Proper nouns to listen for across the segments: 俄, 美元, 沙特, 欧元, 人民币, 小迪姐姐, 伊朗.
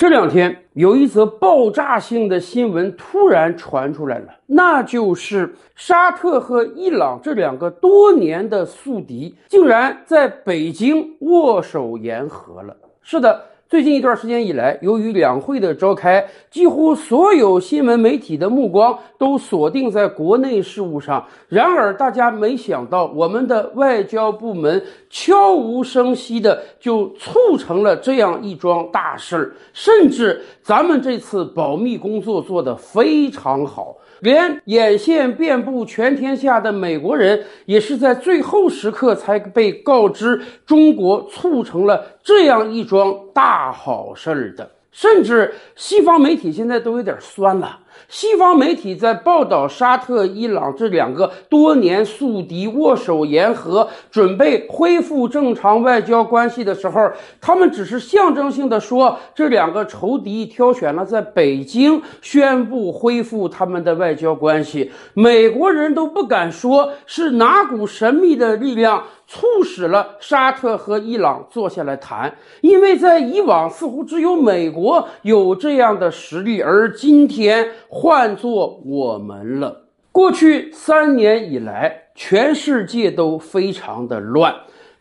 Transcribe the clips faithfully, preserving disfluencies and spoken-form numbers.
这两天有一则爆炸性的新闻突然传出来了，那就是沙特和伊朗这两个多年的宿敌，竟然在北京握手言和了。是的，最近一段时间以来，由于两会的召开，几乎所有新闻媒体的目光都锁定在国内事务上。然而，大家没想到，我们的外交部门悄无声息的就促成了这样一桩大事，甚至咱们这次保密工作做得非常好。连眼线遍布全天下的美国人也是在最后时刻才被告知中国促成了这样一桩大好事的。甚至西方媒体现在都有点酸了，西方媒体在报道沙特、伊朗这两个多年宿敌握手言和，准备恢复正常外交关系的时候，他们只是象征性的说，这两个仇敌挑选了在北京宣布恢复他们的外交关系。美国人都不敢说是哪股神秘的力量促使了沙特和伊朗坐下来谈，因为在以往似乎只有美国有这样的实力，而今天换作我们了。过去三年以来，全世界都非常的乱，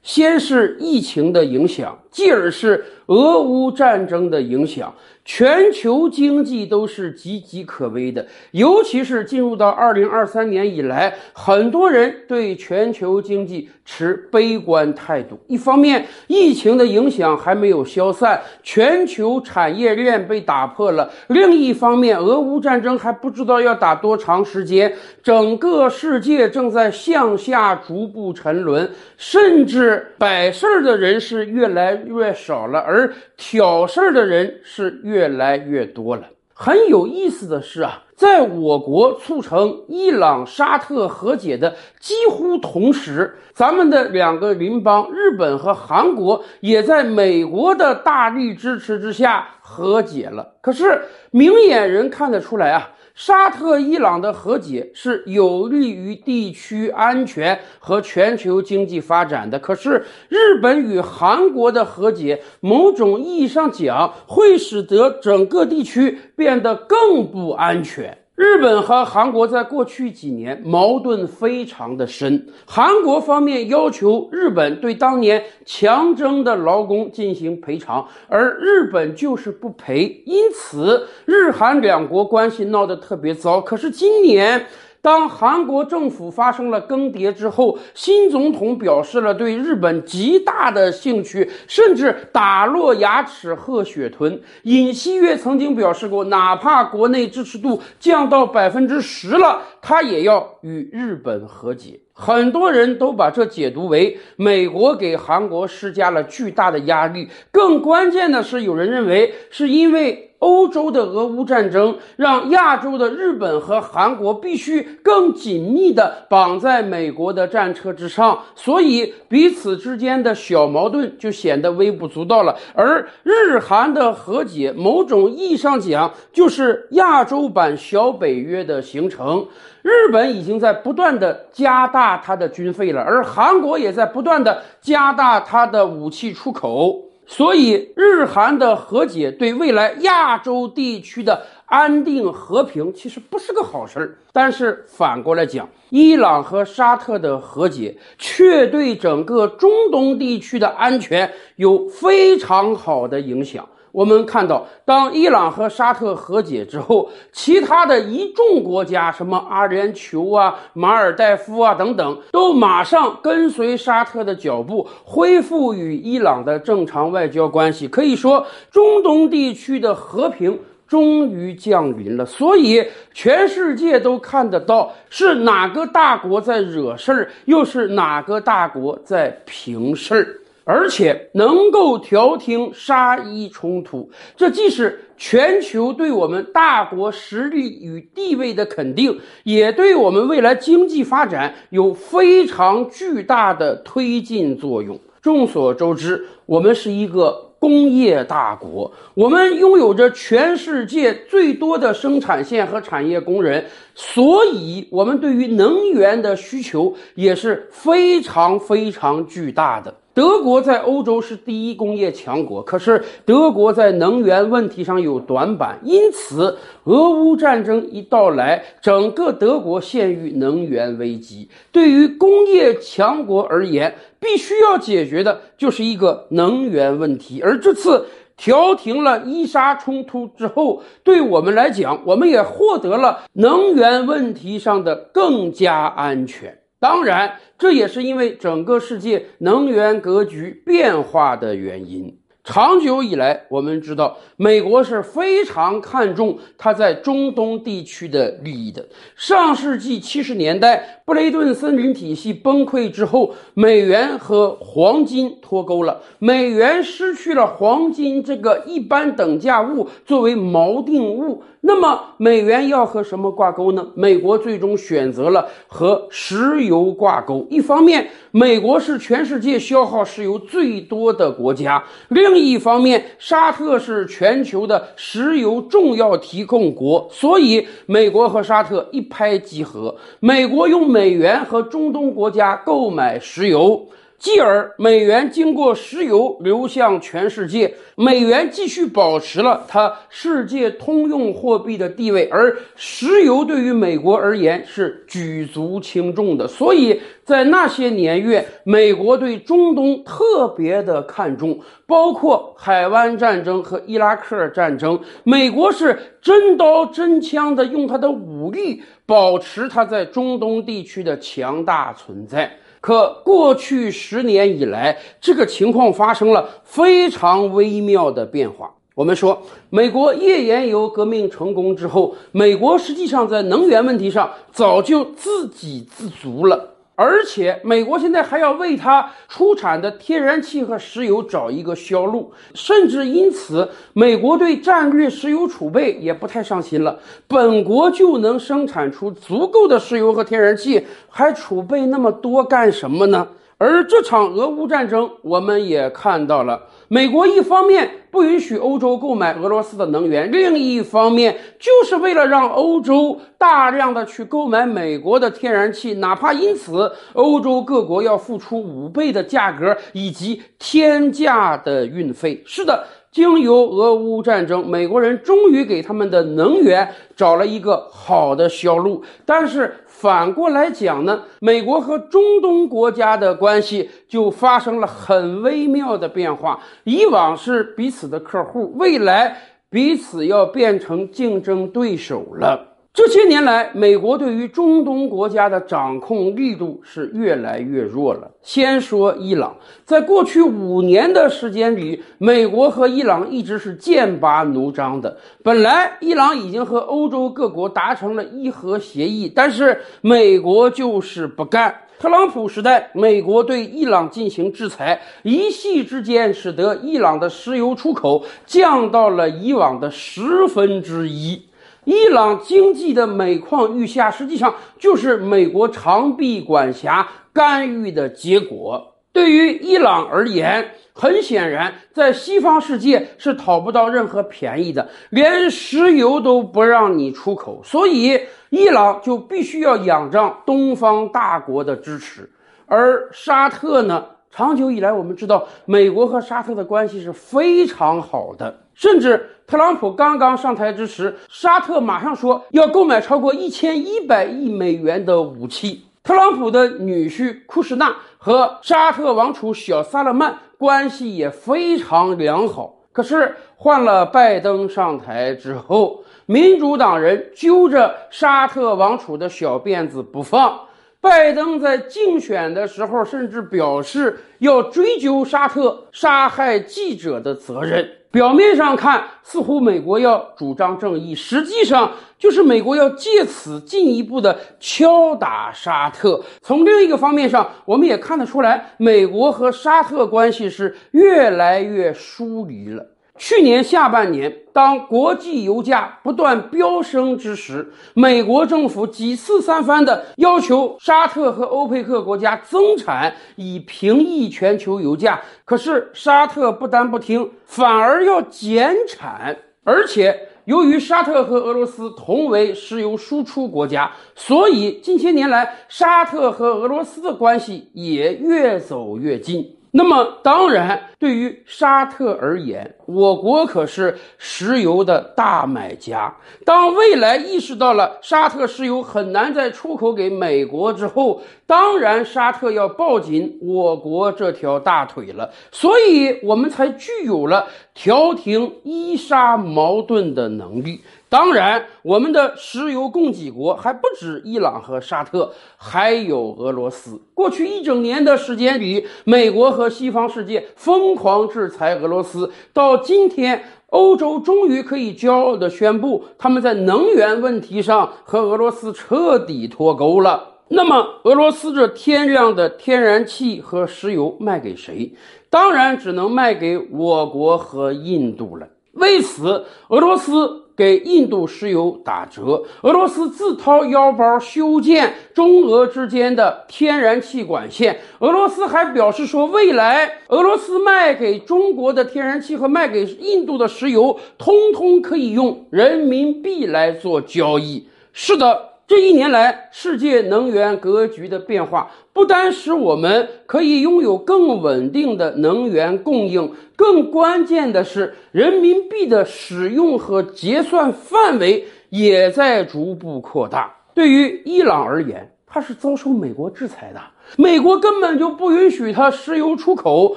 先是疫情的影响，继而是俄乌战争的影响，全球经济都是岌岌可危的。尤其是进入到二零二三年以来，很多人对全球经济持悲观态度。一方面，疫情的影响还没有消散，全球产业链被打破了；另一方面，俄乌战争还不知道要打多长时间，整个世界正在向下逐步沉沦，甚至摆事儿的人是越来越越少了，而挑事儿的人是越来越多了。很有意思的是啊，在我国促成伊朗沙特和解的几乎同时，咱们的两个邻邦日本和韩国也在美国的大力支持之下和解了。可是明眼人看得出来啊，沙特伊朗的和解是有利于地区安全和全球经济发展的，可是日本与韩国的和解某种意义上讲会使得整个地区变得更不安全。日本和韩国在过去几年矛盾非常的深，韩国方面要求日本对当年强征的劳工进行赔偿，而日本就是不赔，因此日韩两国关系闹得特别糟。可是今年当韩国政府发生了更迭之后，新总统表示了对日本极大的兴趣，甚至打落牙齿喝血吞。尹锡悦曾经表示过，哪怕国内支持度降到 百分之十 了，他也要与日本和解。很多人都把这解读为美国给韩国施加了巨大的压力，更关键的是，有人认为是因为欧洲的俄乌战争让亚洲的日本和韩国必须更紧密地绑在美国的战车之上，所以彼此之间的小矛盾就显得微不足道了。而日韩的和解某种意义上讲就是亚洲版小北约的形成。日本已经在不断地加大它的军费了，而韩国也在不断地加大它的武器出口，所以日韩的和解对未来亚洲地区的安定和平其实不是个好事儿。但是反过来讲，伊朗和沙特的和解却对整个中东地区的安全有非常好的影响。我们看到，当伊朗和沙特和解之后，其他的一众国家，什么阿联酋啊、马尔代夫啊等等，都马上跟随沙特的脚步，恢复与伊朗的正常外交关系。可以说，中东地区的和平终于降临了，所以全世界都看得到是哪个大国在惹事儿，又是哪个大国在平事儿。而且能够调停沙伊冲突，这既是全球对我们大国实力与地位的肯定，也对我们未来经济发展有非常巨大的推进作用。众所周知，我们是一个工业大国，我们拥有着全世界最多的生产线和产业工人，所以我们对于能源的需求也是非常非常巨大的。德国在欧洲是第一工业强国，可是德国在能源问题上有短板，因此俄乌战争一到来，整个德国陷于能源危机。对于工业强国而言，必须要解决的就是一个能源问题，而这次调停了伊沙冲突之后，对我们来讲，我们也获得了能源问题上的更加安全。当然，这也是因为整个世界能源格局变化的原因。长久以来，我们知道美国是非常看重它在中东地区的利益的。上世纪七十年代，布雷顿森林体系崩溃之后，美元和黄金脱钩了，美元失去了黄金这个一般等价物作为锚定物。那么美元要和什么挂钩呢？美国最终选择了和石油挂钩。一方面，美国是全世界消耗石油最多的国家，另一方面，沙特是全球的石油重要提供国，所以美国和沙特一拍即合，美国用美元和中东国家购买石油，继而美元经过石油流向全世界，美元继续保持了它世界通用货币的地位，而石油对于美国而言是举足轻重的，所以在那些年月，美国对中东特别的看重，包括海湾战争和伊拉克战争，美国是真刀真枪的用它的武力保持它在中东地区的强大存在。可过去十年以来，这个情况发生了非常微妙的变化。我们说，美国页岩油革命成功之后，美国实际上在能源问题上早就自给自足了，而且美国现在还要为它出产的天然气和石油找一个销路，甚至因此美国对战略石油储备也不太上心了，本国就能生产出足够的石油和天然气，还储备那么多干什么呢？而这场俄乌战争我们也看到了，美国一方面不允许欧洲购买俄罗斯的能源，另一方面就是为了让欧洲大量的去购买美国的天然气，哪怕因此欧洲各国要付出五倍的价格以及天价的运费。是的，经由俄乌战争，美国人终于给他们的能源找了一个好的销路，但是反过来讲呢，美国和中东国家的关系就发生了很微妙的变化，以往是彼此的客户，未来彼此要变成竞争对手了。这些年来，美国对于中东国家的掌控力度是越来越弱了。先说伊朗，在过去五年的时间里，美国和伊朗一直是剑拔弩张的。本来伊朗已经和欧洲各国达成了伊核协议，但是美国就是不干。特朗普时代，美国对伊朗进行制裁，一夕之间使得伊朗的石油出口降到了以往的十分之一。伊朗经济的每况愈下，实际上就是美国长臂管辖干预的结果。对于伊朗而言，很显然在西方世界是讨不到任何便宜的，连石油都不让你出口，所以伊朗就必须要仰仗东方大国的支持。而沙特呢，长久以来我们知道美国和沙特的关系是非常好的，甚至特朗普刚刚上台之时，沙特马上说要购买超过一千一百亿美元的武器。特朗普的女婿库什纳和沙特王储小萨勒曼关系也非常良好，可是换了拜登上台之后，民主党人揪着沙特王储的小辫子不放。拜登在竞选的时候甚至表示要追究沙特杀害记者的责任。表面上看似乎美国要主张正义，实际上就是美国要借此进一步的敲打沙特。从另一个方面上，我们也看得出来，美国和沙特关系是越来越疏离了。去年下半年，当国际油价不断飙升之时，美国政府几次三番的要求沙特和欧佩克国家增产以平抑全球油价，可是沙特不但不听，反而要减产。而且由于沙特和俄罗斯同为石油输出国家，所以近些年来沙特和俄罗斯的关系也越走越近。那么当然，对于沙特而言，我国可是石油的大买家。当未来意识到了沙特石油很难再出口给美国之后，当然沙特要抱紧我国这条大腿了。所以我们才具有了调停伊沙矛盾的能力。当然，我们的石油供给国还不止伊朗和沙特，还有俄罗斯。过去一整年的时间里，美国和西方世界疯狂制裁俄罗斯，到今天，欧洲终于可以骄傲地宣布，他们在能源问题上和俄罗斯彻底脱钩了。那么俄罗斯这天量的天然气和石油卖给谁？当然只能卖给我国和印度了。为此，俄罗斯给印度石油打折，俄罗斯自掏腰包修建中俄之间的天然气管线。俄罗斯还表示说，未来俄罗斯卖给中国的天然气和卖给印度的石油，通通可以用人民币来做交易。是的，这一年来，世界能源格局的变化，不单使我们可以拥有更稳定的能源供应，更关键的是，人民币的使用和结算范围也在逐步扩大。对于伊朗而言，它是遭受美国制裁的，美国根本就不允许它石油出口。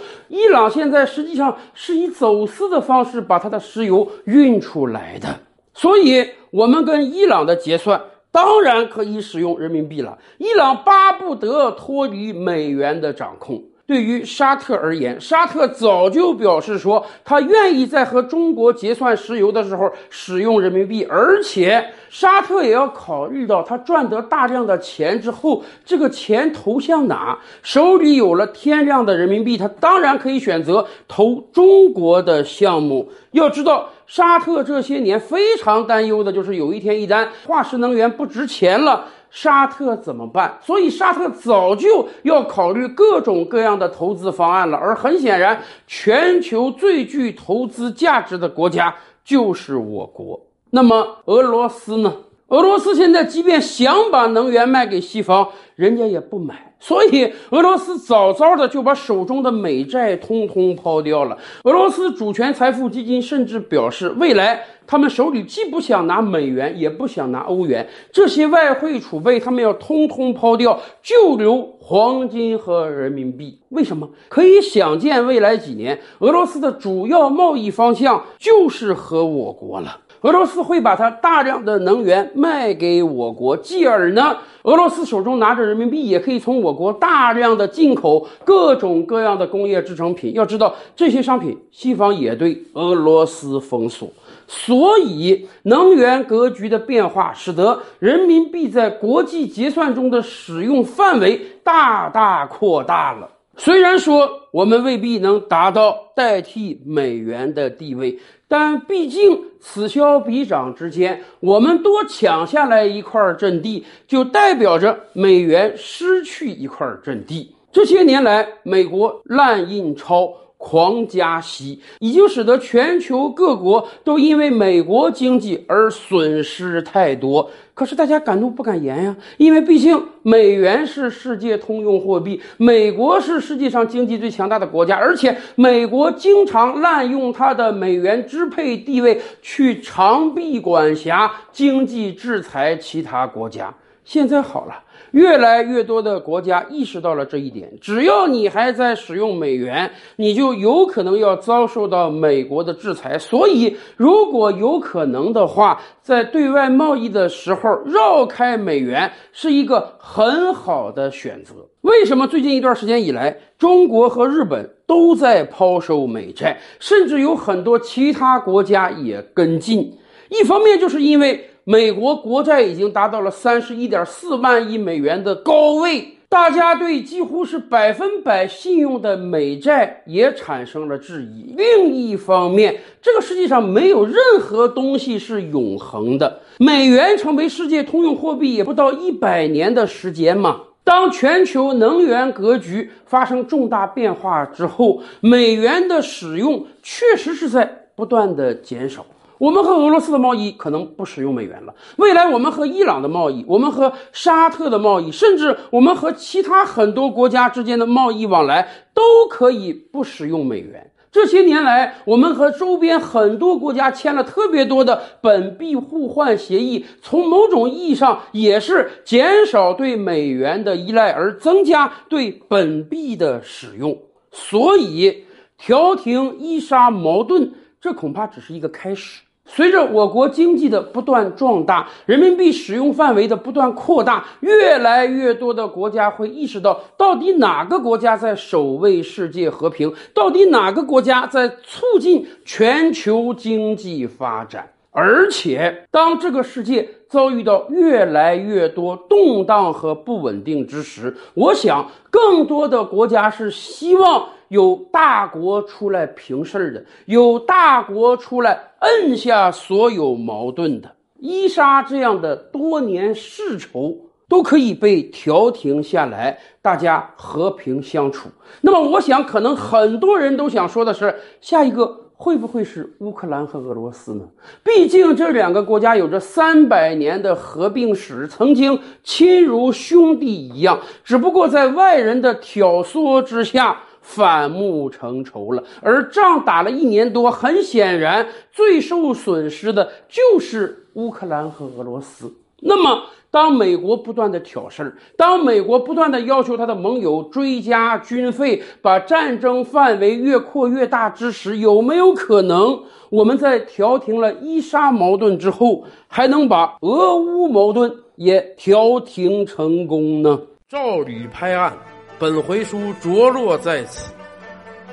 伊朗现在实际上是以走私的方式把它的石油运出来的，所以我们跟伊朗的结算当然可以使用人民币了。伊朗巴不得脱离美元的掌控。对于沙特而言，沙特早就表示说，他愿意在和中国结算石油的时候使用人民币，而且沙特也要考虑到，他赚得大量的钱之后，这个钱投向哪？手里有了天量的人民币，他当然可以选择投中国的项目。要知道，沙特这些年非常担忧的就是有一天一旦化石能源不值钱了，沙特怎么办？所以沙特早就要考虑各种各样的投资方案了。而很显然，全球最具投资价值的国家就是我国。那么俄罗斯呢？俄罗斯现在即便想把能源卖给西方，人家也不买。所以俄罗斯早早的就把手中的美债通通抛掉了。俄罗斯主权财富基金甚至表示，未来他们手里既不想拿美元，也不想拿欧元，这些外汇储备他们要通通抛掉，就留黄金和人民币。为什么？可以想见，未来几年俄罗斯的主要贸易方向就是和我国了。俄罗斯会把它大量的能源卖给我国，继而呢，俄罗斯手中拿着人民币也可以从我国大量的进口各种各样的工业制成品。要知道，这些商品西方也对俄罗斯封锁。所以能源格局的变化使得人民币在国际结算中的使用范围大大扩大了。虽然说我们未必能达到代替美元的地位，但毕竟此消彼长之间，我们多抢下来一块阵地，就代表着美元失去一块阵地。这些年来，美国滥印钞、狂加息，已经使得全球各国都因为美国经济而损失太多。可是大家敢怒不敢言呀，因为毕竟美元是世界通用货币，美国是世界上经济最强大的国家，而且美国经常滥用它的美元支配地位去长臂管辖、经济制裁其他国家。现在好了，越来越多的国家意识到了这一点，只要你还在使用美元，你就有可能要遭受到美国的制裁。所以如果有可能的话，在对外贸易的时候绕开美元是一个很好的选择。为什么最近一段时间以来，中国和日本都在抛售美债，甚至有很多其他国家也跟进？一方面就是因为美国国债已经达到了 三十一点四万亿美元的高位，大家对几乎是百分百信用的美债也产生了质疑。另一方面，这个世界上没有任何东西是永恒的，美元成为世界通用货币也不到一百年的时间嘛。当全球能源格局发生重大变化之后，美元的使用确实是在不断的减少。我们和俄罗斯的贸易可能不使用美元了，未来我们和伊朗的贸易，我们和沙特的贸易，甚至我们和其他很多国家之间的贸易往来都可以不使用美元。这些年来，我们和周边很多国家签了特别多的本币互换协议，从某种意义上也是减少对美元的依赖，而增加对本币的使用。所以，调停伊沙矛盾，这恐怕只是一个开始。随着我国经济的不断壮大，人民币使用范围的不断扩大，越来越多的国家会意识到，到底哪个国家在守卫世界和平，到底哪个国家在促进全球经济发展。而且，当这个世界遭遇到越来越多动荡和不稳定之时，我想更多的国家是希望有大国出来平事的，有大国出来摁下所有矛盾的。伊沙这样的多年世仇都可以被调停下来，大家和平相处。那么我想可能很多人都想说的是，下一个会不会是乌克兰和俄罗斯呢？毕竟这两个国家有着三百年的合并史，曾经亲如兄弟一样，只不过在外人的挑唆之下反目成仇了。而仗打了一年多，很显然最受损失的就是乌克兰和俄罗斯。那么当美国不断的挑事儿，当美国不断的要求他的盟友追加军费，把战争范围越扩越大之时，有没有可能我们在调停了伊沙矛盾之后，还能把俄乌矛盾也调停成功呢？照理拍案，本回书着落在此。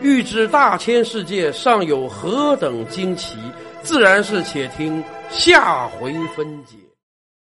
欲知大千世界尚有何等惊奇，自然是且听下回分解。